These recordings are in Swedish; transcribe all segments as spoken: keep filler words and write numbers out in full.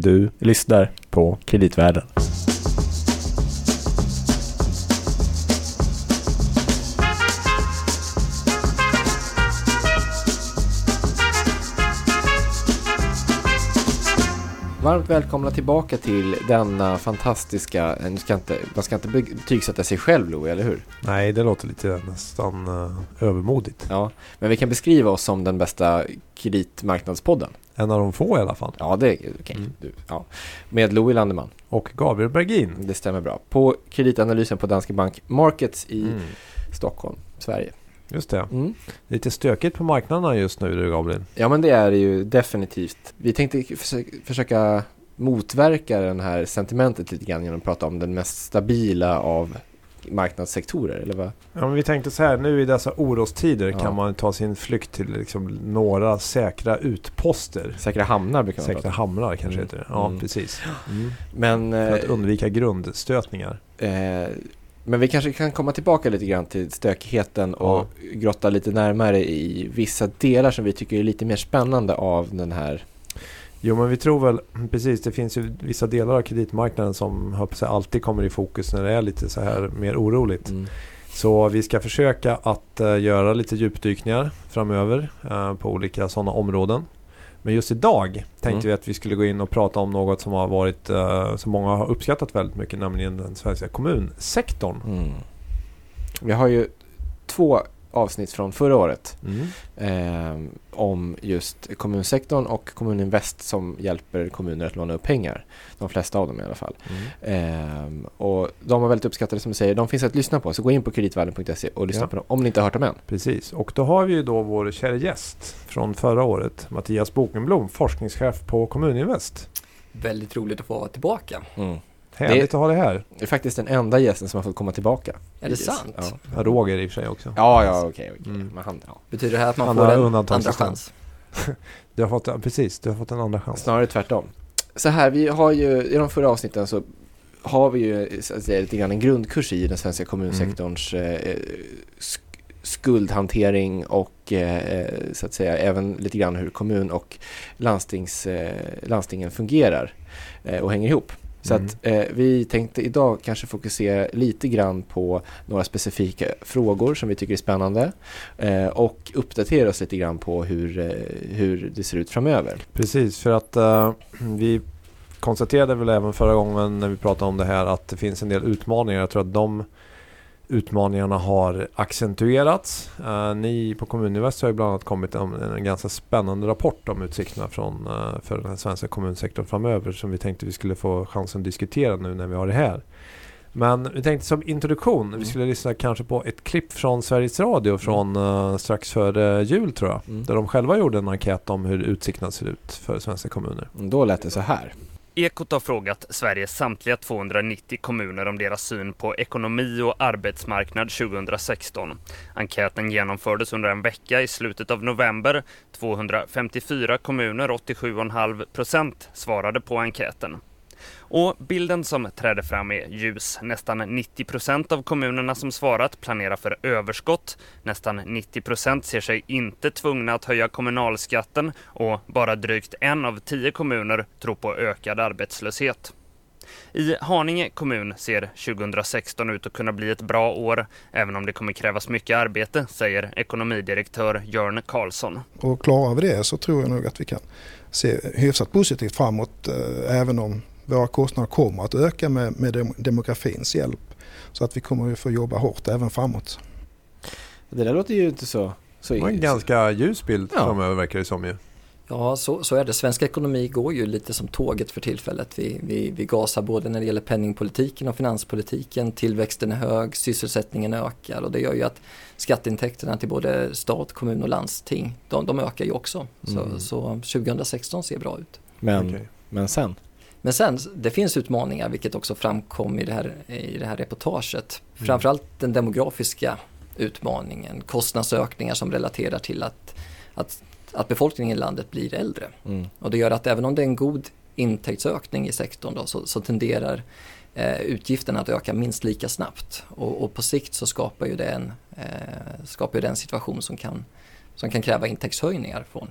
Du lyssnar på Kreditvärlden. Varmt välkomna tillbaka till denna fantastiska... Man ska inte, man ska inte betygsätta sig själv, Louie, eller hur? Nej, det låter lite nästan uh, övermodigt. Ja, men vi kan beskriva oss som den bästa kreditmarknadspodden. En av de få i alla fall. Ja, det är okej. Mm. Du, ja. Med Louie Landeman. Och Gabriel Bergin. Det stämmer bra. På kreditanalysen på Danske Bank Markets i mm. Stockholm, Sverige. Just det. Mm. Lite stökigt på marknaderna just nu, du Gabriel. Ja, men det är ju definitivt. Vi tänkte försöka motverka den här sentimentet lite grann genom att prata om den mest stabila av marknadssektorer, eller vad? Ja, men vi tänkte så här, nu i dessa orostider ja. kan man ta sin flykt till liksom några säkra utposter. Säkra hamnar brukar man säkra prata. hamnar kanske heter det. Ja, mm. precis. Mm. Men, För att undvika grundstötningar. Eh, Men vi kanske kan komma tillbaka lite grann till stökigheten och ja. grotta lite närmare i vissa delar som vi tycker är lite mer spännande av den här. Jo, men vi tror väl, precis, det finns ju vissa delar av kreditmarknaden som hoppas jag alltid kommer i fokus när det är lite så här mer oroligt. Mm. Så vi ska försöka att uh, göra lite djupdykningar framöver uh, på olika sådana områden. Men just idag tänkte mm. vi att vi skulle gå in och prata om något som har varit uh, som många har uppskattat väldigt mycket, nämligen den svenska kommunsektorn. Mm. Vi har ju två avsnitt från förra året mm. eh, om just kommunsektorn och Kommuninvest som hjälper kommuner att låna upp pengar. De flesta av dem i alla fall. Mm. Eh, och de var väldigt uppskattade, som du säger. De finns att lyssna på, så gå in på kreditvärlden punkt se och lyssna ja. på dem om ni inte har hört dem än. Precis, och då har vi ju då vår kära gäst från förra året, Mattias Bokenblom, forskningschef på Kommuninvest. Väldigt roligt att få vara tillbaka. Mm. Härligt att ha det här. Det är faktiskt den enda gästen som har fått komma tillbaka. Är det sant? Ja. Roger i och för sig också. Ja, ja, okej. Okay, okay. mm. ja. Betyder det här att man andra får en andra chans? du har fått, precis, du har fått en andra chans. Snarare tvärtom. Så här, vi har ju, i de förra avsnitten så har vi ju så att säga, lite grann en grundkurs i den svenska kommunsektorns mm. eh, sk- skuldhantering och eh, så att säga även lite grann hur kommun och landstings, eh, landstingen fungerar eh, och hänger ihop. Så att, eh, vi tänkte idag kanske fokusera lite grann på några specifika frågor som vi tycker är spännande eh, och uppdatera oss lite grann på hur, eh, hur det ser ut framöver. Precis, för att eh, vi konstaterade väl även förra gången när vi pratade om det här att det finns en del utmaningar. Jag tror att de utmaningarna har accentuerats. Eh, ni på Kommuninvest har ju bland annat kommit en, en ganska spännande rapport om utsikterna från, eh, för den svenska kommunsektorn framöver som vi tänkte vi skulle få chansen att diskutera nu när vi har det här. Men vi tänkte som introduktion, mm. vi skulle lyssna kanske på ett klipp från Sveriges Radio från eh, strax före jul tror jag, mm. där de själva gjorde en enkät om hur utsikterna ser ut för svenska kommuner. Då lät det så här. Ekot har frågat Sveriges samtliga tvåhundranittio kommuner om deras syn på ekonomi och arbetsmarknad tjugohundrasexton. Enkäten genomfördes under en vecka i slutet av november. tvåhundrafemtiofyra kommuner, åttiosju komma fem procent, svarade på enkäten. Och bilden som trädde fram är ljus. Nästan nittio procent av kommunerna som svarat planerar för överskott. Nästan nittio procent ser sig inte tvungna att höja kommunalskatten och bara drygt en av tio kommuner tror på ökad arbetslöshet. I Haninge kommun ser tjugohundrasexton ut att kunna bli ett bra år, även om det kommer krävas mycket arbete, säger ekonomidirektör Jörn Karlsson. Och klarar vi det så tror jag nog att vi kan se hyfsat positivt framåt, eh, även om våra kostnader kommer att öka med, med demografins hjälp. Så att vi kommer att få jobba hårt även framåt. Det där låter ju inte så... så det var en ganska ljus bild ja. framöver verkar det som ju. Ja, så, så är det. Svensk ekonomi går ju lite som tåget för tillfället. Vi, vi, vi gasar både när det gäller penningpolitiken och finanspolitiken. Tillväxten är hög, sysselsättningen ökar. Och det gör ju att skatteintäkterna till både stat, kommun och landsting, de, de ökar ju också. Så, mm. så tjugohundrasexton ser bra ut. Men, okay. men sen... Men sen, det finns utmaningar vilket också framkom i det här, i det här reportaget. Mm. Framförallt den demografiska utmaningen, kostnadsökningar som relaterar till att, att, att befolkningen i landet blir äldre. Mm. Och det gör att även om det är en god intäktsökning i sektorn då, så, så tenderar eh, utgifterna att öka minst lika snabbt. Och, och på sikt så skapar ju det en, eh, skapar ju det en situation som kan, som kan kräva intäktshöjningar från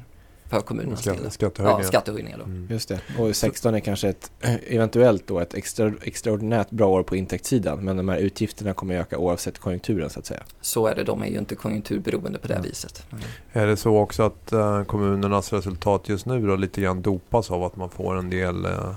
för kommunens del. Skattehöjningar. Ja, skattehöjningar då. Mm. Just det. Och sexton är kanske ett, eventuellt då ett extra, extraordinärt bra år på intäktssidan, men de här utgifterna kommer öka oavsett konjunkturen så att säga. Så är det, de är ju inte konjunkturberoende på det här mm. viset. Mm. Är det så också att äh, kommunernas resultat just nu då lite grann dopas av att man får en del äh,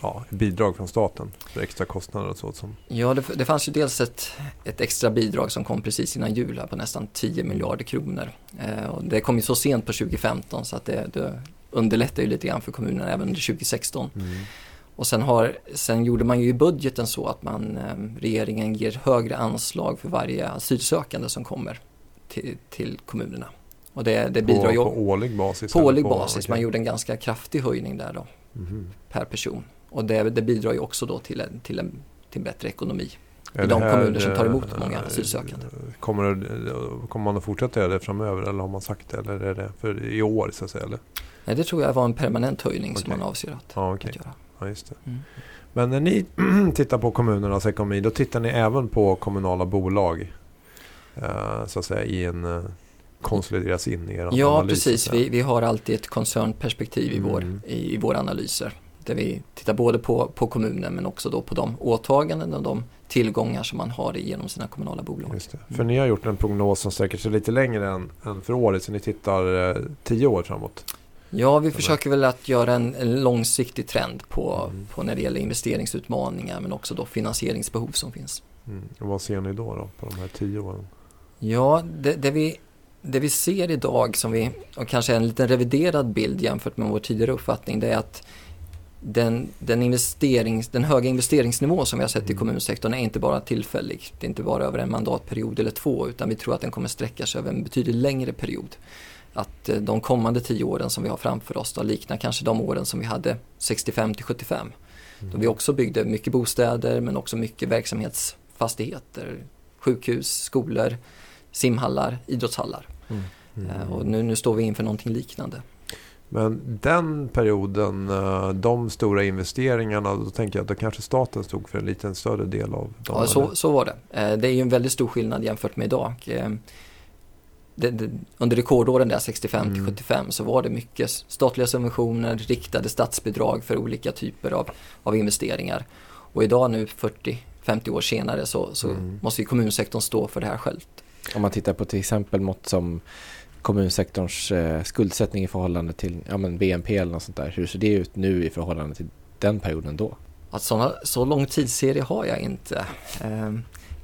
ja, bidrag från staten för extra kostnader och sånt som... Ja, det, det fanns ju dels ett, ett extra bidrag som kom precis innan jul här på nästan tio miljarder kronor. Eh, och det kom ju så sent på tjugo femton så att det, det underlättar ju lite grann för kommunerna även under tjugo sexton. Mm. Och sen, har, sen gjorde man ju i budgeten så att man, eh, regeringen ger högre anslag för varje asylsökande som kommer till, till kommunerna. Och det, det bidrar ju... På, på årlig basis? På årlig på, basis. Okay. Man gjorde en ganska kraftig höjning där då, mm. per person. Och det, det bidrar ju också då till en, till en, till en bättre ekonomi i de kommuner som tar emot många asylsökande. Kommer, det, kommer man att fortsätta det framöver eller har man sagt det? Eller är det för i år så att säga? Eller? Nej, det tror jag var en permanent höjning okay. som man avser att, ja, okay. att göra. Ja, just det. Mm. Men när ni tittar på kommunernas ekonomi, då tittar ni även på kommunala bolag eh, så att säga i en... konsolideras in i er analys? Ja, precis. Vi, vi har alltid ett koncernperspektiv i, mm. vår, i, i våra analyser. Där vi tittar både på, på kommunen men också då på de åtaganden och de tillgångar som man har genom sina kommunala bolag. Just det. Mm. För ni har gjort en prognos som sträcker sig lite längre än, än för året, så ni tittar eh, tio år framåt. Ja, vi försöker väl att göra en, en långsiktig trend på, mm. på när det gäller investeringsutmaningar men också då finansieringsbehov som finns. Mm. Och vad ser ni då, då på de här tio åren? Ja, det, det vi Det vi ser idag som vi, och kanske en liten reviderad bild jämfört med vår tidigare uppfattning, det är att den, den, investerings, den höga investeringsnivå som vi har sett i kommunsektorn är inte bara tillfällig. Det är inte bara över en mandatperiod eller två, utan vi tror att den kommer sträcka sig över en betydligt längre period. Att de kommande tio åren som vi har framför oss då liknar kanske de åren som vi hade sextiofem till sjuttiofem. Mm. Då vi också byggde mycket bostäder men också mycket verksamhetsfastigheter, sjukhus, skolor, simhallar, idrottshallar. Mm. Mm. Och nu, nu står vi inför någonting liknande. Men den perioden, de stora investeringarna, då tänker jag att då kanske staten stod för en liten större del av dem. Ja, så, så var det. Det är ju en väldigt stor skillnad jämfört med idag. Det, det, under rekordåren där sextiofem till sjuttiofem mm. så var det mycket statliga subventioner, riktade statsbidrag för olika typer av, av investeringar. Och idag nu fyrtio femtio år senare så, så mm. måste ju kommunsektorn stå för det här själv. Om man tittar på till exempel mått som kommunsektorns eh, skuldsättning i förhållande till ja, men B N P eller något sånt där. Hur ser det ut nu i förhållande till den perioden då? Att såna, så lång tidsserie har jag inte. Eh,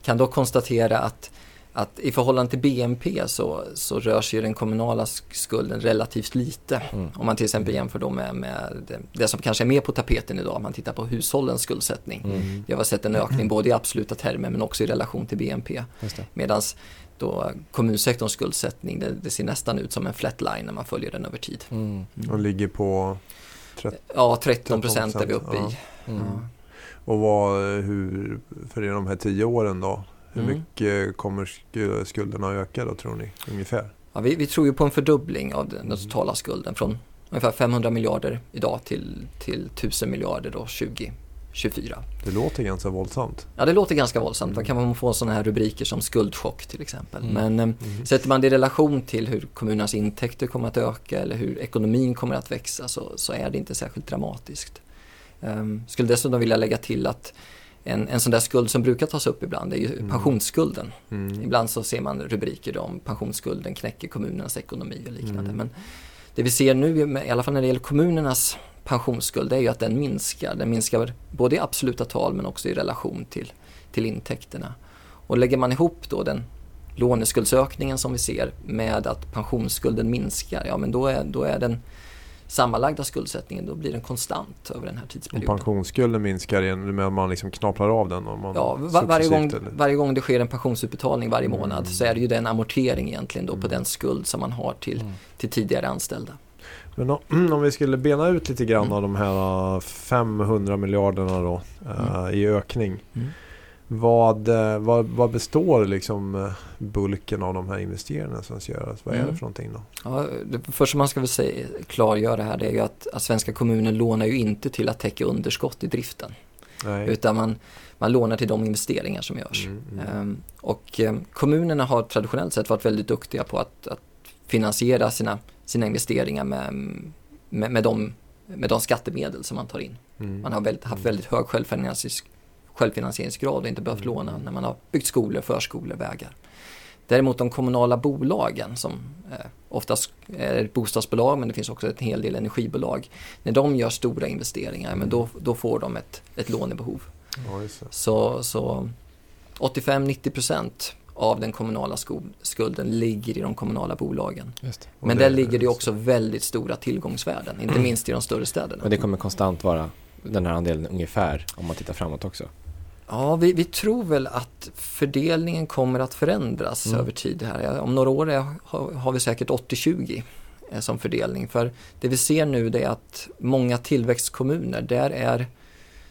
kan då konstatera att, att i förhållande till B N P så, så rör sig den kommunala skulden relativt lite. Mm. Om man till exempel jämför då med, med det, det som kanske är mer på tapeten idag. Om man tittar på hushållens skuldsättning. Mm. Jag har sett en ökning både i absoluta termer men också i relation till B N P. Medan då kommunsektorns skuldsättning, det, det ser nästan ut som en flatline när man följer den över tid. Mm. Mm. Och ligger på trettio, ja, tretton procent är vi uppe ja. i. Mm. Mm. Och vad, hur, för de här tio åren då, hur mm. mycket kommer skulderna att öka då tror ni, ungefär? Ja, vi, vi tror ju på en fördubbling av den totala skulden från ungefär femhundra miljarder idag till, till tusen miljarder då tjugo tjugofyra. Det låter ganska våldsamt. Ja, det låter ganska våldsamt. Man kan man få sådana här rubriker som skuldchock till exempel. Mm. Men mm. sätter man det i relation till hur kommunernas intäkter kommer att öka eller hur ekonomin kommer att växa så, så är det inte särskilt dramatiskt. Um, skulle dessutom vilja lägga till att en, en sån där skuld som brukar tas upp ibland är ju mm. pensionsskulden. Mm. Ibland så ser man rubriker om pensionsskulden knäcker kommunernas ekonomi och liknande. Mm. Men det vi ser nu, i alla fall när det gäller kommunernas pensionsskuld, det är ju att den minskar. Den minskar både i absoluta tal men också i relation till, till intäkterna. Och lägger man ihop då den låneskuldsökningen som vi ser med att pensionsskulden minskar, ja men då är, då är den sammanlagda skuldsättningen, då blir den konstant över den här tidsperioden. Och pensionsskulden minskar igen, men man liksom knaplar av den. Och man ja, var, varje, gång, varje gång det sker en pensionsutbetalning varje månad mm. så är det ju den amortering egentligen då mm. på den skuld som man har till, mm. till tidigare anställda. Men om, om vi skulle bena ut lite grann mm. av de här femhundra miljarderna då, mm. äh, i ökning. Mm. Vad, vad, vad består liksom bulken av de här investeringarna som ska göras? Vad mm. är det för någonting då? Ja, det första man ska väl säga, klargöra här, det är ju att, att svenska kommuner lånar ju inte till att täcka underskott i driften. Nej. Utan man, man lånar till de investeringar som görs. Mm, mm. Ehm, och eh, kommunerna har traditionellt sett varit väldigt duktiga på att, att finansiera sina sina investeringar med, med, med, de, med de skattemedel som man tar in. Mm. Man har väldigt, haft väldigt hög självfinansieringsgrad självfinansieringsgrad och inte behövt låna när man har byggt skolor, förskolor, vägar. Däremot de kommunala bolagen som eh, oftast är ett bostadsbolag, men det finns också en hel del energibolag. När de gör stora investeringar, men då, då får de ett, ett lånebehov. Mm. Så, så åttiofem till nittio procent av den kommunala skulden ligger i de kommunala bolagen. Just det. Men det, där ligger det också väldigt stora tillgångsvärden, inte minst i de större städerna. Och det kommer konstant vara den här andelen ungefär om man tittar framåt också? Ja, vi, vi tror väl att fördelningen kommer att förändras mm. över tid här. Om några år är, har, har vi säkert åttio tjugo eh, som fördelning. För det vi ser nu det är att många tillväxtkommuner, där, är,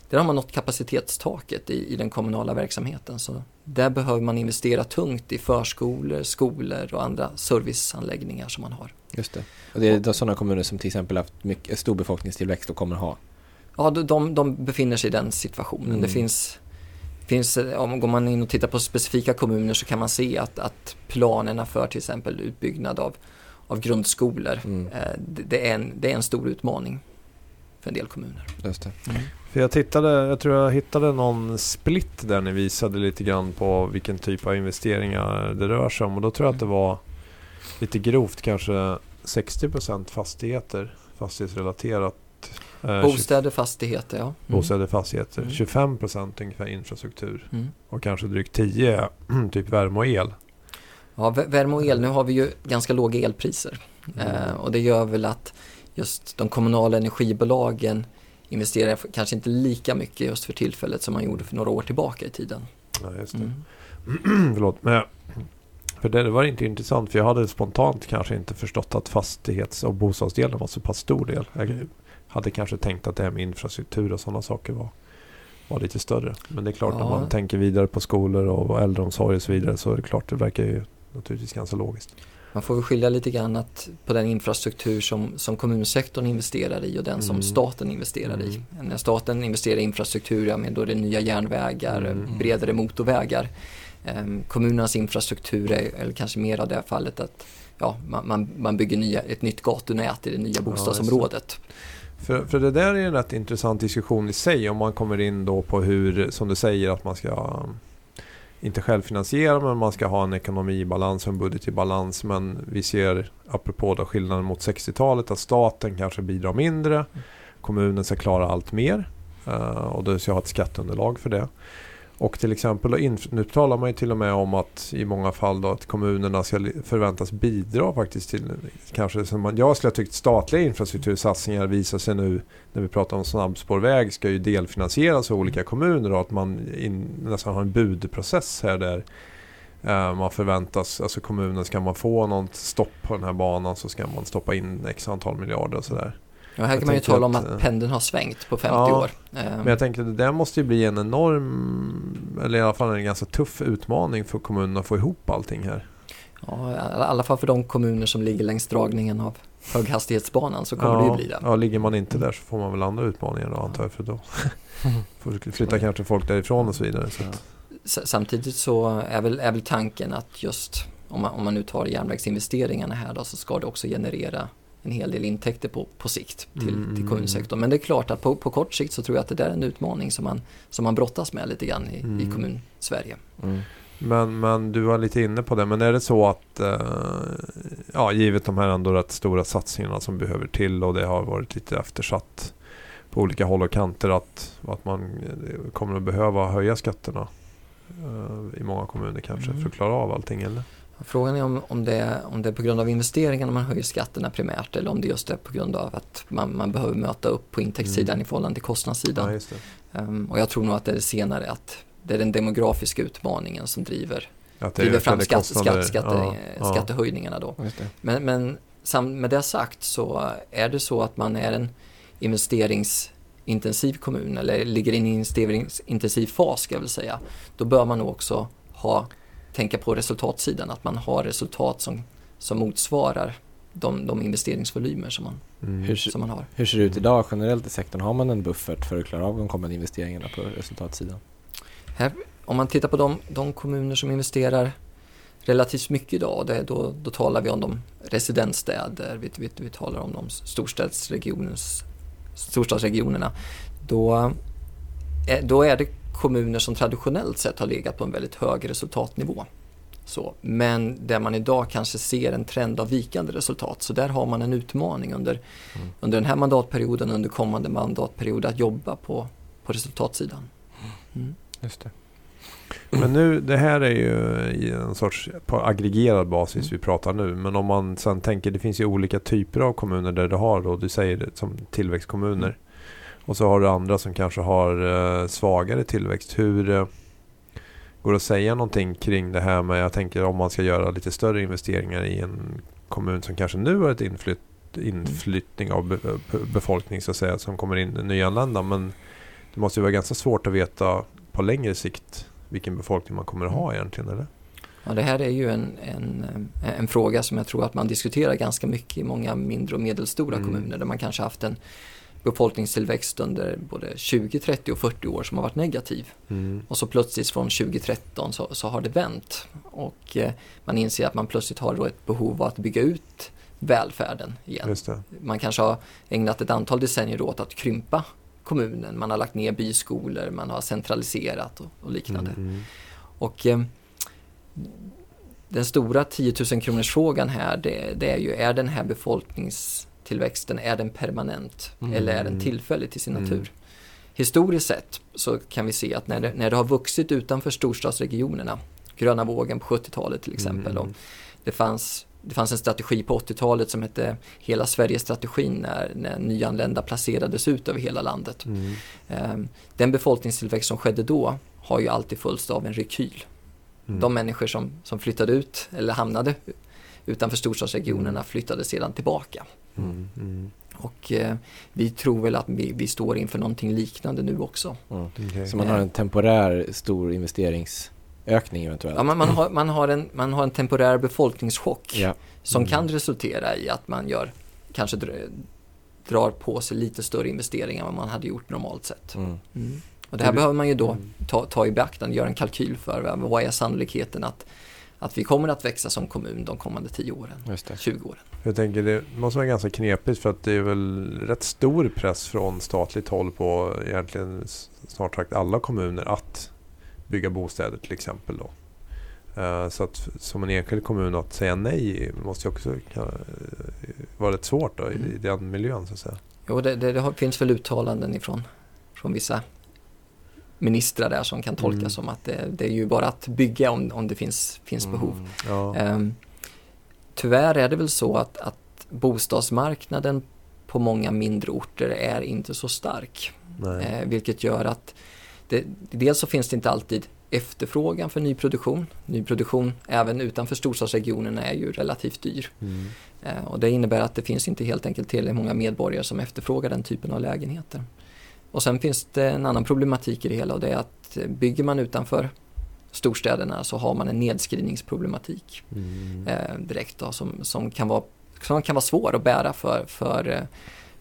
där har man nått kapacitetstaket i, i den kommunala verksamheten. Så där behöver man investera tungt i förskolor, skolor och andra serviceanläggningar som man har. Just det. Och det är sådana kommuner som till exempel haft mycket, stor befolkningstillväxt och kommer ha? Ja, de, de befinner sig i den situationen. Mm. Det finns, finns, om går man in och tittar på specifika kommuner så kan man se att, att planerna för till exempel utbyggnad av, av grundskolor, mm. eh, det, det, är en, det är en stor utmaning för en del kommuner. Just det. Mm. För jag, tittade, jag tror jag hittade någon split där ni visade lite grann på vilken typ av investeringar det rör sig om. Och då tror jag att det var lite grovt kanske sextio procent fastigheter, fastighetsrelaterat. Bostäder, fastigheter, ja. Mm. Bostäder, fastigheter. Mm. tjugofem procent ungefär infrastruktur. Mm. Och kanske drygt tio typ värme och el. Ja, värme och el. Nu har vi ju ganska låga elpriser. Mm. Eh, och det gör väl att just de kommunala energibolagen investerar kanske inte lika mycket just för tillfället som man gjorde för några år tillbaka i tiden. Ja, just det. Mm. Förlåt, men jag, för det var inte intressant för jag hade spontant kanske inte förstått att fastighets- och bostadsdelen var så pass stor del. Mm. Hade kanske tänkt att det här med infrastruktur och sådana saker var, var lite större. Men det är klart ja. När man tänker vidare på skolor och äldreomsorg och så vidare så är det klart det verkar ju naturligtvis ganska logiskt. Man får väl skilja lite grann att på den infrastruktur som, som kommunsektorn investerar i och den mm. som staten investerar mm. i. När staten investerar i infrastruktur, ja, men då är det nya järnvägar, mm. bredare motorvägar. Ehm, kommunernas infrastruktur är eller kanske mer av det här fallet att ja, man, man, man bygger nya, ett nytt gatunät i det nya bostadsområdet. Ja, För, för det där är en rätt intressant diskussion i sig om man kommer in då på hur, som du säger, att man ska inte självfinansiera men man ska ha en ekonomi i balans och en budget i balans. Men vi ser, apropå då skillnaden mot sextiotalet, att staten kanske bidrar mindre, kommunen ska klara allt mer och då ska jag ha ett skatteunderlag för det. Och till exempel, nu talar man ju till och med om att i många fall då att kommunerna ska förväntas bidra faktiskt till, kanske som man, jag skulle ha tyckt statliga infrastruktursatsningar visar sig nu när vi pratar om snabbspårväg ska ju delfinansieras av olika kommuner och att man in, nästan har en budprocess här där eh, man förväntas, alltså kommunen ska man få något stopp på den här banan så ska man stoppa in x antal miljarder och sådär. Ja, här kan jag man ju tala om att pendeln har svängt på femtio ja, år. Men jag tänkte att det där måste ju bli en enorm, eller i alla fall en ganska tuff utmaning för kommunerna att få ihop allting här. Ja, i alla fall för de kommuner som ligger längs dragningen av höghastighetsbanan så kommer ja, det ju bli det. Ja, ligger man inte där så får man väl andra utmaningar då antar jag för då får flytta kanske folk därifrån och så vidare. Så att. Samtidigt så är väl, är väl tanken att just om man, om man nu tar järnvägsinvesteringarna här då, så ska det också generera en hel del intäkter på, på sikt till, mm. till kommunsektorn. Men det är klart att på, på kort sikt så tror jag att det där är en utmaning som man, som man brottas med lite grann i, mm. i kommun-Sverige. Mm. Men, men du var lite inne på det. Men är det så att eh, ja, givet de här ändå rätt stora satsningarna som behöver till och det har varit lite eftersatt på olika håll och kanter att, att man kommer att behöva höja skatterna eh, i många kommuner kanske mm. för att klara av allting eller? Frågan är om, om, det, om det är på grund av investeringarna man höjer skatterna primärt eller om det just är på grund av att man, man behöver möta upp på intäktssidan mm. i förhållande till kostnadssidan. Ja, just det. Um, och jag tror nog att det är senare att det är den demografiska utmaningen som driver, driver fram skatt, skatt, skatte, ja, skattehöjningarna då. Men, men sam, med det sagt så är det så att man är en investeringsintensiv kommun eller ligger i en investeringsintensiv fas ska jag väl säga. Då bör man också ha tänka på resultatsidan, att man har resultat som, som motsvarar de, de investeringsvolymer som man, mm. hur, som man har. Hur ser det ut idag generellt i sektorn? Har man en buffert för att klara av de kommande investeringarna på resultatsidan? Här, om man tittar på de, de kommuner som investerar relativt mycket idag. Det, då, då talar vi om de residensstäder, vi, vi, vi talar om de storstadsregionerna. Då, då är det kommuner som traditionellt sett har legat på en väldigt hög resultatnivå. Så, men där man idag kanske ser en trend av vikande resultat. Så där har man en utmaning under, mm. under den här mandatperioden och under kommande mandatperiod att jobba på, på resultatsidan. Mm. Just det. Men nu, det här är ju en sorts på aggregerad basis mm. vi pratar nu. Men om man sen tänker, det finns ju olika typer av kommuner där du har då, du säger det som tillväxtkommuner. Mm. Och så har du andra som kanske har eh, svagare tillväxt. Hur eh, går det att säga någonting kring det här med, jag tänker om man ska göra lite större investeringar i en kommun som kanske nu har ett inflytt, inflyttning av be, befolkning så att säga, som kommer in nyanlända. Men det måste ju vara ganska svårt att veta på längre sikt vilken befolkning man kommer att ha egentligen, eller? Ja, det här är ju en, en, en fråga som jag tror att man diskuterar ganska mycket i många mindre och medelstora mm. kommuner där man kanske haft en befolkningstillväxt under både tjugo, trettio och fyrtio år som har varit negativ. Mm. Och så plötsligt från tjugo tretton så, så har det vänt. Och eh, man inser att man plötsligt har då ett behov av att bygga ut välfärden igen. Just det. Man kanske har ägnat ett antal decennier åt att krympa kommunen. Man har lagt ner byskolor, man har centraliserat och, och liknande. Mm. Och eh, den stora tio tusen kronors frågan här, det, det är ju, är den här befolknings... tillväxten, är den permanent mm. eller är den tillfällig till sin natur? Mm. Historiskt sett så kan vi se att när det, när det har vuxit utanför storstadsregionerna, gröna vågen på sjuttiotalet till exempel, mm. och det, fanns, det fanns en strategi på åttiotalet som hette Hela Sverige-strategin när, när nyanlända placerades ut över hela landet. Mm. Ehm, den befolkningstillväxt som skedde då har ju alltid följts av en rekyl. Mm. De människor som, som flyttade ut eller hamnade utanför storstadsregionerna flyttade sedan tillbaka. Mm, mm. Och eh, vi tror väl att vi, vi står inför någonting liknande nu också. Mm, okay. Så man har en temporär stor investeringsökning eventuellt? Ja, man, man, har, man, har, en, man har en temporär befolkningschock yeah. som mm. kan resultera i att man gör, kanske dr- drar på sig lite större investeringar än vad man hade gjort normalt sett. Mm. Mm. Och det här du... behöver man ju då ta, ta i beaktande, göra en kalkyl för vad är sannolikheten att att vi kommer att växa som kommun de kommande tio åren, tjugo åren. Jag tänker det måste vara ganska knepigt för att det är väl rätt stor press från statligt håll på egentligen snart sagt alla kommuner att bygga bostäder till exempel då. Så att som en enskild kommun att säga nej måste ju också vara rätt svårt då i den miljön så att säga. Jo, det, det, det finns väl uttalanden ifrån från vissa ministrar där som kan tolkas mm. som att det, det är ju bara att bygga om, om det finns, finns mm. behov. Ja. Ehm, tyvärr är det väl så att, att bostadsmarknaden på många mindre orter är inte så stark. Ehm, vilket gör att det, dels så finns det inte alltid efterfrågan för nyproduktion. Nyproduktion även utanför storstadsregionerna är ju relativt dyr. Mm. Ehm, och det innebär att det finns inte helt enkelt tillräckligt många medborgare som efterfrågar den typen av lägenheter. Och sen finns det en annan problematik i det hela och det är att bygger man utanför storstäderna så har man en nedskrivningsproblematik mm. eh, direkt då, som, som, kan vara, som kan vara svår att bära för, för,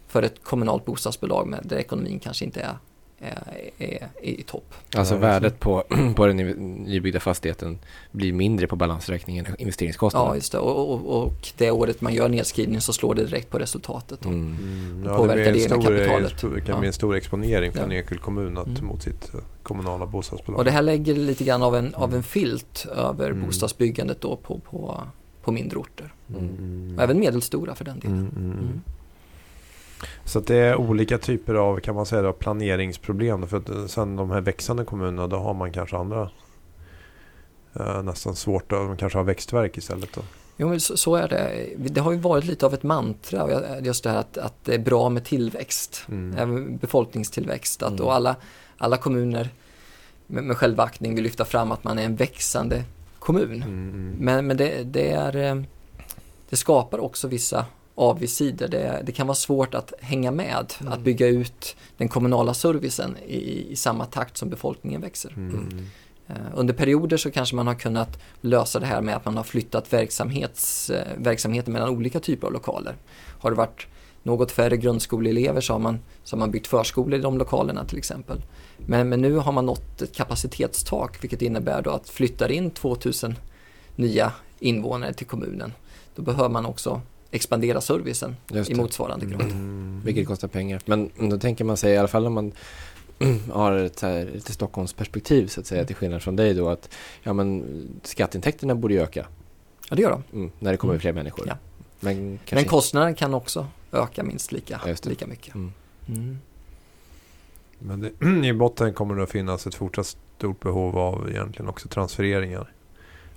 för ett kommunalt bostadsbolag med, där ekonomin kanske inte är, är, är, är i topp. Alltså värdet på, på den nybyggda fastigheten blir mindre på balansräkningen än investeringskostnaden. Ja, just det. Och, och, och det året man gör nedskrivning så slår det direkt på resultatet och mm. ja, påverkar det egna kapitalet. Det kan ja. bli en stor exponering för ja. en enskild kommun att mm. mot sitt kommunala bostadsbolag. Och det här lägger lite grann av en, mm. av en filt över mm. bostadsbyggandet då på, på, på mindre orter. Mm. Och även medelstora för den delen. Mm. Mm. Så att det är olika typer av, kan man säga då, planeringsproblem. För att sen de här växande kommunerna, då har man kanske andra eh, nästan svårt att, man kanske har växtverk istället då. Jo, men så, så är det. Det har ju varit lite av ett mantra just det här att, att det är bra med tillväxt, mm. befolkningstillväxt. Att, mm. och alla, alla kommuner med, med självaktning vill lyfta fram att man är en växande kommun. Mm. Men, men det, det, är, det skapar också vissa avigsidor. Det, det kan vara svårt att hänga med, mm. att bygga ut den kommunala servicen i, i samma takt som befolkningen växer. Mm. Under perioder så kanske man har kunnat lösa det här med att man har flyttat verksamhets, verksamheten mellan olika typer av lokaler. Har det varit något färre grundskoleelever så har man, så har man byggt förskolor i de lokalerna till exempel. Men, men nu har man nått ett kapacitetstak vilket innebär då att flyttar in 2000 nya invånare till kommunen. Då behöver man också expandera servicen i motsvarande grad. Mm, vilket kostar pengar. Men då tänker man sig, i alla fall om man har ett här, lite Stockholmsperspektiv så att säga, till skillnad från dig då, att ja, men skatteintäkterna borde öka. Ja, det gör de. Mm, när det kommer mm. fler människor. Ja. Men, men kostnaden kan också öka minst lika, ja, lika mycket. Mm. Mm. Men det, i botten kommer det att finnas ett fortsatt stort behov av egentligen också transfereringar.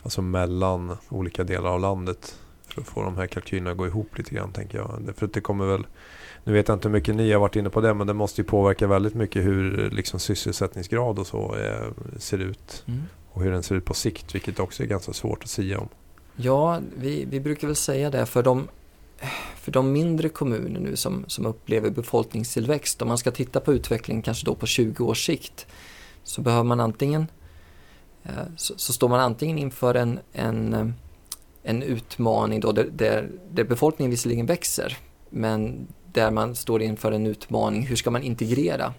Alltså mellan olika delar av landet. För att få de här kalkylerna att gå ihop lite grann, tänker jag. För det kommer väl, nu vet jag inte hur mycket ni har varit inne på det, men det måste ju påverka väldigt mycket hur liksom sysselsättningsgrad och så eh, ser ut. Mm. Och hur den ser ut på sikt, vilket också är ganska svårt att säga om. Ja, vi, vi brukar väl säga det för de, för de mindre kommuner nu som, som upplever befolkningstillväxt. Om man ska titta på utvecklingen kanske då på tjugo års sikt, så behöver man antingen eh, så, så står man antingen inför en, en en utmaning då där, där, där befolkningen visserligen växer, men där man står inför en utmaning, hur ska man integrera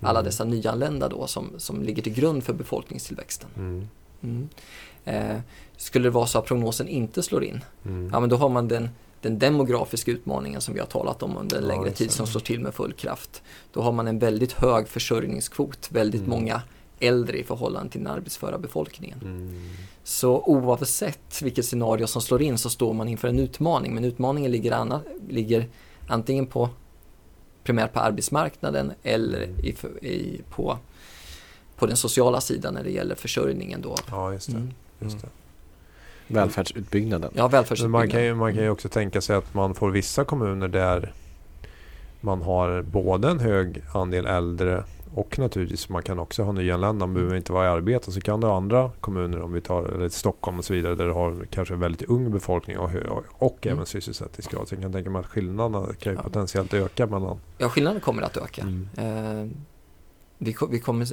alla dessa nyanlända då som, som ligger till grund för befolkningstillväxten. Mm. Mm. Eh, skulle det vara så att prognosen inte slår in, mm. ja, men då har man den, den demografiska utmaningen som vi har talat om under en längre ja, tid som slår till med full kraft. Då har man en väldigt hög försörjningskvot, väldigt mm. många äldre i förhållande till den arbetsföra befolkningen. Mm. Så oavsett vilket scenario som slår in så står man inför en utmaning. Men utmaningen ligger, anna, ligger antingen på, primärt på arbetsmarknaden eller i, i, på, på den sociala sidan när det gäller försörjningen. Då. Ja, just det. Mm. Just det. Mm. Välfärdsutbyggnaden. Ja, välfärdsutbyggnaden. Man kan ju, man kan ju också tänka sig att man får vissa kommuner där man har både en hög andel äldre och naturligtvis man kan också ha nyanlända, man behöver inte vara i arbete, så kan det andra kommuner, om vi tar eller Stockholm och så vidare, där det har kanske en väldigt ung befolkning och, och mm. även sysselsättningsgrad, så jag kan tänka mig att skillnaderna kan ju ja. potentiellt öka mellan. Ja, skillnaden kommer att öka. Mm. Eh, vi, vi kommer,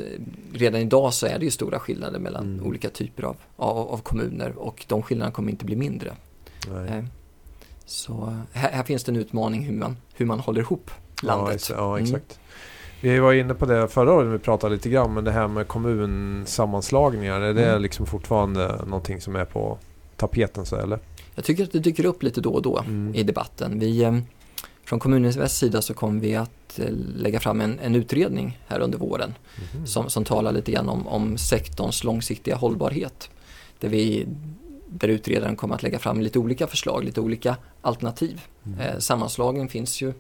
redan idag så är det ju stora skillnader mellan mm. olika typer av, av, av kommuner, och de skillnaderna kommer inte bli mindre. Eh, så här, här finns det en utmaning hur man, hur man håller ihop landet. Ja, ja exakt. Mm. Vi var inne på det förra året när vi pratade lite grann, men det här med kommunsammanslagningar, är det mm. liksom fortfarande någonting som är på tapeten så eller? Jag tycker att det dyker upp lite då och då mm. i debatten. Vi, från Kommuninvests sida så kommer vi att lägga fram en, en utredning här under våren mm. som, som talar lite grann om, om sektorns långsiktiga hållbarhet. Där, vi, där utredaren kommer att lägga fram lite olika förslag, lite olika alternativ. Mm. Eh, sammanslagningen finns ju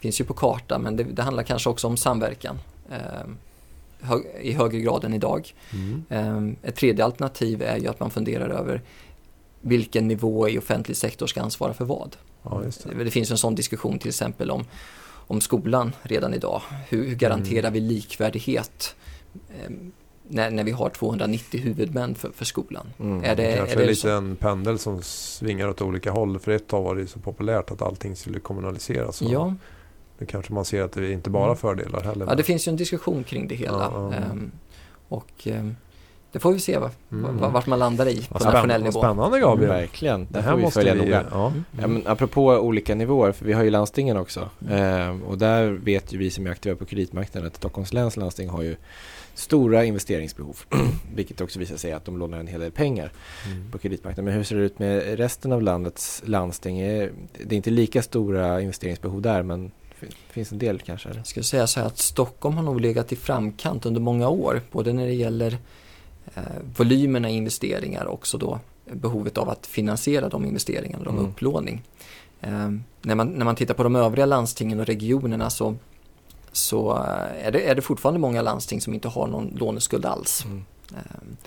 finns ju på kartan, men det, det handlar kanske också om samverkan eh, hög, i högre grad än idag. Mm. Eh, ett tredje alternativ är ju att man funderar över vilken nivå i offentlig sektor ska ansvara för vad. Ja, just det. Det, det finns en sån diskussion till exempel om, om skolan redan idag. Hur, hur garanterar mm. vi likvärdighet eh, när, när vi har tvåhundranittio huvudmän för, för skolan? Mm. Är det, det kanske är det lite så? En pendel som svingar åt olika håll. För ett tag var det så populärt att allting skulle kommunaliseras. Och ja. Nu kanske man ser att det inte bara fördelar heller. Ja, det finns ju en diskussion kring det hela. Ja, ja. Ehm, och ehm, det får vi se va? Mm. vart man landar i på ja, nationell nivå. Spännande, Gabriel. Mm. Verkligen. Det, det här måste vi följa. Ja. Mm. Ja, men apropå olika nivåer, för vi har ju landstingen också. Mm. Ehm, och där vet ju vi som är aktiva på kreditmarknaden att Stockholms läns landsting har ju stora investeringsbehov. Vilket också visar sig att de lånar en hel del pengar mm. på kreditmarknaden. Men hur ser det ut med resten av landets landsting? Det är inte lika stora investeringsbehov där, men finns en del kanske? Jag skulle säga så här att Stockholm har nog legat i framkant under många år, både när det gäller eh, volymerna i investeringar och också då behovet av att finansiera de investeringarna, de mm. upplåning. Eh, när, man, när man tittar på de övriga landstingen och regionerna så, så är, det, är det fortfarande många landsting som inte har någon låneskuld alls. Mm. Eh,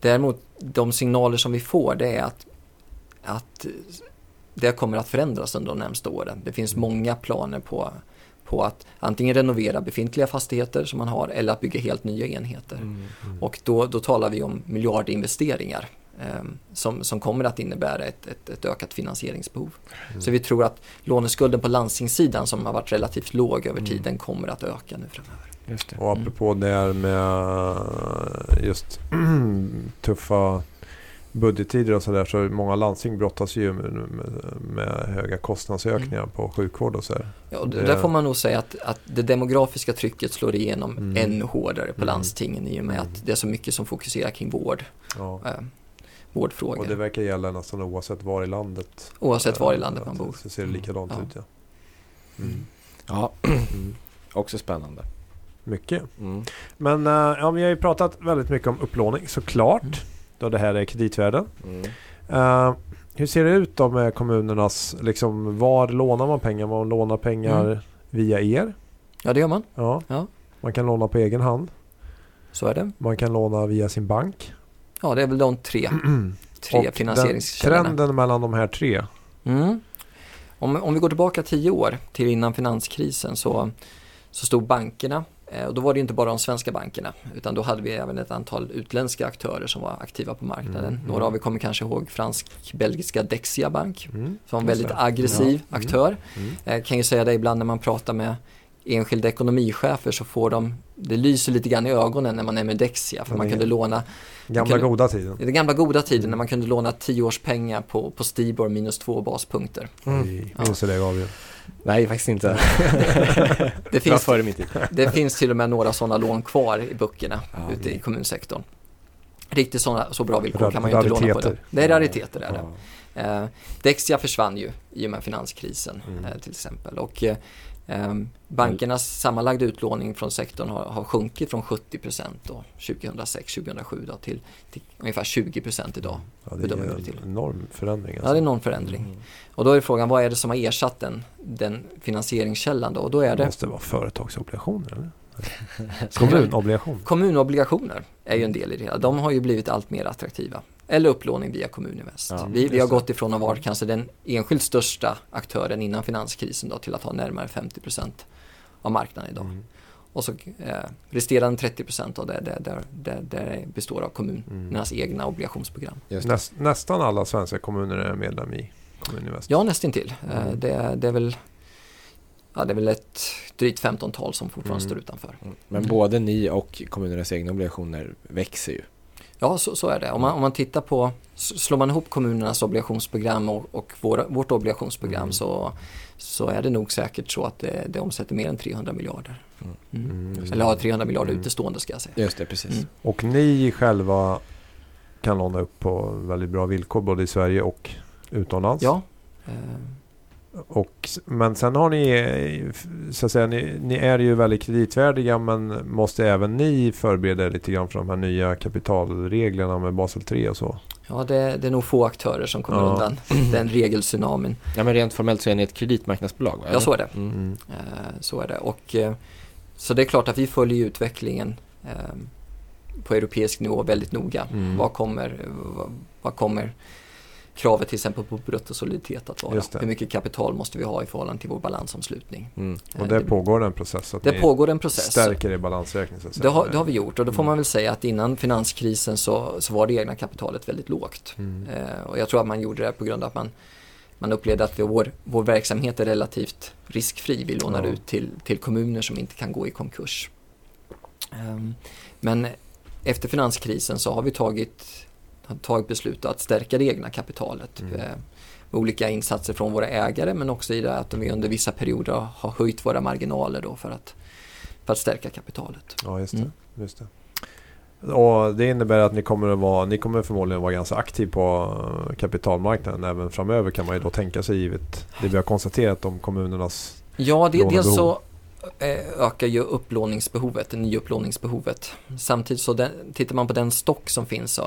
däremot de signaler som vi får, det är att, att det kommer att förändras under de närmsta åren. Det finns många planer på, på att antingen renovera befintliga fastigheter som man har eller att bygga helt nya enheter. Mm, mm. Och då, då talar vi om miljardinvesteringar eh, som, som kommer att innebära ett, ett, ett ökat finansieringsbehov. Mm. Så vi tror att låneskulden på landstingssidan som har varit relativt låg över tiden mm. kommer att öka nu framöver. Just det. Och apropå mm. det här med just tuffa budgettider och sådär, så många landsting brottas ju med, med, med höga kostnadsökningar mm. på sjukvård och så här. Ja, och det, där får man nog säga att, att det demografiska trycket slår igenom mm. ännu hårdare på mm. landstingen i och med mm. att det är så mycket som fokuserar kring vård. Ja. vårdfrågor. Och det verkar gälla nästan oavsett var i landet. Oavsett var i landet man bor. Så ser det likadant mm. ut, ja. Mm. Ja, mm. också spännande. Mycket. Mm. Men ja, vi har ju pratat väldigt mycket om upplåning, såklart. Mm. Då det här är kreditvärden. Mm. Uh, hur ser det ut då med kommunernas, liksom, var lånar man pengar? Man lånar pengar mm. via er? Ja, det gör man. Ja. Ja. Man kan låna på egen hand. Så är det. Man kan låna via sin bank. Ja, det är väl de tre, tre finansieringskällorna. Trenden mellan de här tre. Mm. Om, om vi går tillbaka tio år till innan finanskrisen så, så stod bankerna, och då var det inte bara de svenska bankerna utan då hade vi även ett antal utländska aktörer som var aktiva på marknaden. Mm, Några mm. av er kommer kanske ihåg fransk-belgiska Dexia Bank mm, som en väldigt aggressiv ja. aktör. Mm, mm. Kan ju säga det ibland när man pratar med enskilda ekonomichefer så får de, det lyser lite grann i ögonen när man är med Dexia för mm. man kunde låna gamla kunde, goda tiden. Den gamla goda tiden mm. när man kunde låna tio års pengar på, på Stibor minus två baspunkter. Mm. Ja. Minns du det, Gabriel? Nej, faktiskt inte. det, finns, det finns till och med några sådana lån kvar i böckerna ja, ute i kommunsektorn. Riktigt såna, så bra villkor Rar, kan man ju inte låna på det. Det är rariteter där. Ja. Ja. Uh, Dexia försvann ju i och med finanskrisen mm. uh, till exempel. Och uh, Um, bankernas sammanlagda utlåning från sektorn har, har sjunkit från sjuttio procent då, tjugohundrasex tjugohundrasju då, till, till ungefär tjugo procent idag. Ja, det är en till. enorm förändring. Alltså. Ja, det är en enorm förändring. Mm. Och då är frågan, vad är det som har ersatt den, den finansieringskällan då? Och då är det... Måste det vara företagsobligationer eller? Kommunobligationer. Kommunobligationer är ju en del i det hela. De har ju blivit allt mer attraktiva. Eller upplåning via Kommuninvest. Ja, vi, vi har gått ifrån att vara kanske den enskilt största aktören innan finanskrisen då, till att ha närmare femtio procent av marknaden idag. Mm. Och så eh, resterande trettio procent av det, det, det, det, det består av kommunernas mm. egna obligationsprogram. Näst, nästan alla svenska kommuner är medlem i Kommuninvest. Ja, nästan till. Mm. Eh, det, det är väl... Ja, det är väl ett drygt femtontal som fortfarande mm. står utanför. Mm. Men både ni och kommunernas egna obligationer växer ju. Ja, så, så är det. Om man, om man tittar på, slår man ihop kommunernas obligationsprogram och, och vår, vårt obligationsprogram mm. så, så är det nog säkert så att det, det omsätter mer än trehundra miljarder. Mm. Mm. Eller har trehundra miljarder mm. utestående, ska jag säga. Just det, precis. Mm. Och ni själva kan låna upp på väldigt bra villkor både i Sverige och utomlands. Ja, eh. Och, men sen har ni, så att säga, ni, ni är ju väldigt kreditvärdiga men måste även ni förbereda er lite grann för de här nya kapitalreglerna med Basel tre och så? Ja, det, det är nog få aktörer som kommer ja. undan den regelsynamin. Ja, men rent formellt så är ni ett kreditmarknadsbolag, va? Ja, så är det. Mm. Så är det. Och, så det är klart att vi följer utvecklingen på europeisk nivå väldigt noga. Mm. Vad kommer... Vad, vad kommer kravet till exempel på bruttosoliditet att vara. Hur mycket kapital måste vi ha i förhållande till vår balansomslutning? Mm. Och det, det pågår en process att det pågår en process. Stärker i balansräkning. Så att det, har, det har vi gjort och då får mm. man väl säga att innan finanskrisen så, så var det egna kapitalet väldigt lågt. Mm. Eh, och jag tror att man gjorde det på grund av att man, man upplevde att vår, vår verksamhet är relativt riskfri. Vi lånar mm. ut till, till kommuner som inte kan gå i konkurs. Um, men efter finanskrisen så har vi tagit tagit beslut att stärka det egna kapitalet mm. med olika insatser från våra ägare men också i det att vi under vissa perioder har höjt våra marginaler då för, att, för att stärka kapitalet. Ja, just det. Mm. Just det. Och det innebär att ni kommer, att vara, ni kommer förmodligen vara ganska aktiv på kapitalmarknaden även framöver kan man ju då tänka sig givet det vi har konstaterat om kommunernas ja, det, lånebehov. Så ökar ju upplåningsbehovet, nyupplåningsbehovet. Samtidigt så den, tittar man på den stock som finns så,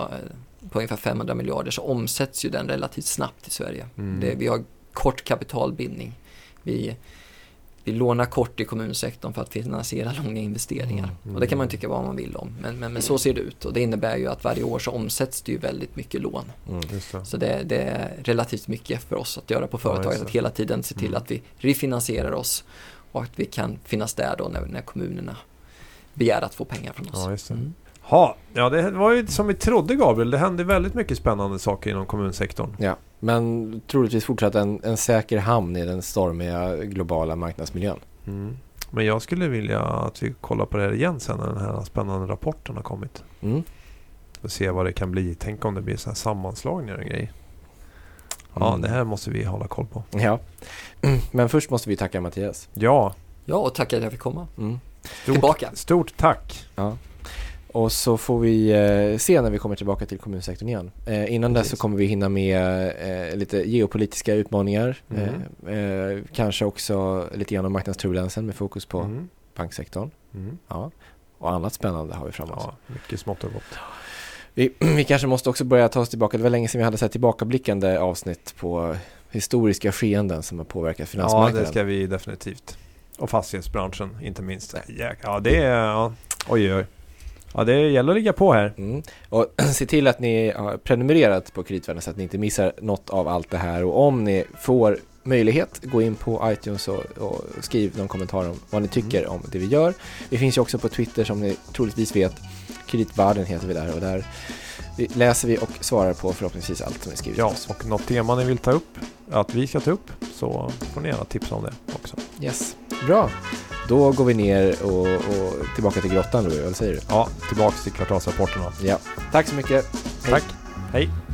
på ungefär femhundra miljarder så omsätts ju den relativt snabbt i Sverige. Mm. Det, vi har kort kapitalbindning. Vi, vi lånar kort i kommunsektorn för att finansiera långa investeringar. Mm. Och det kan man tycka vad man vill om. Men, men, men så ser det ut och det innebär ju att varje år så omsätts det ju väldigt mycket lån. Mm, just det. Så det, det är relativt mycket för oss att göra på företaget ja, att hela tiden se till mm. att vi refinansierar oss och att vi kan finnas där då när, när kommunerna begär att få pengar från oss. Ja, just det. Mm. Ha, ja, det var ju som vi trodde, Gabriel. Det hände väldigt mycket spännande saker inom kommunsektorn. Ja, men troligtvis fortsatt en, en säker hamn i den stormiga globala marknadsmiljön. Mm. Men jag skulle vilja att vi kollar på det här igen sen när den här spännande rapporten har kommit. Mm. Och se vad det kan bli. Tänk om det blir så här sammanslagningar och grejer. Mm. Ja, det här måste vi hålla koll på. Ja, men först måste vi tacka Mattias. Ja. Ja, och tack att jag fick komma. Mm. Stort, Tillbaka. Stort tack. Ja. Och så får vi eh, se när vi kommer tillbaka till kommunsektorn igen. Eh, innan dess så kommer vi hinna med eh, lite geopolitiska utmaningar. Mm. Eh, eh, kanske också lite grann om marknadsturbulensen med fokus på mm. banksektorn. Mm. Ja. Och annat spännande har vi framåt. Ja, mycket smått och gott. Vi, vi kanske måste också börja ta oss tillbaka. Det var länge sedan vi hade så här tillbakablickande avsnitt på historiska skeenden som har påverkat finansmarknaden. Ja, det ska vi definitivt. Och fastighetsbranschen, inte minst. Ja, det är... Ja. Oj, oj. Ja, det gäller att ligga på här. Mm. Och se till att ni har prenumererat på Kreditvärlden så att ni inte missar något av allt det här. Och om ni får möjlighet, gå in på iTunes och, och skriv någon kommentar om vad ni tycker mm. om det vi gör. Vi finns ju också på Twitter, som ni troligtvis vet. Kreditvärlden heter vi där, och där läser vi och svarar på förhoppningsvis allt som ni skriver. Ja, och något tema ni vill ta upp, att vi ska ta upp, så får ni gärna tips om det också. Yes, bra. Då går vi ner och, och tillbaka till grottan, eller säger du? Ja, tillbaka till kvartalsrapporterna. Ja. Tack så mycket. Hej. Tack. Hej.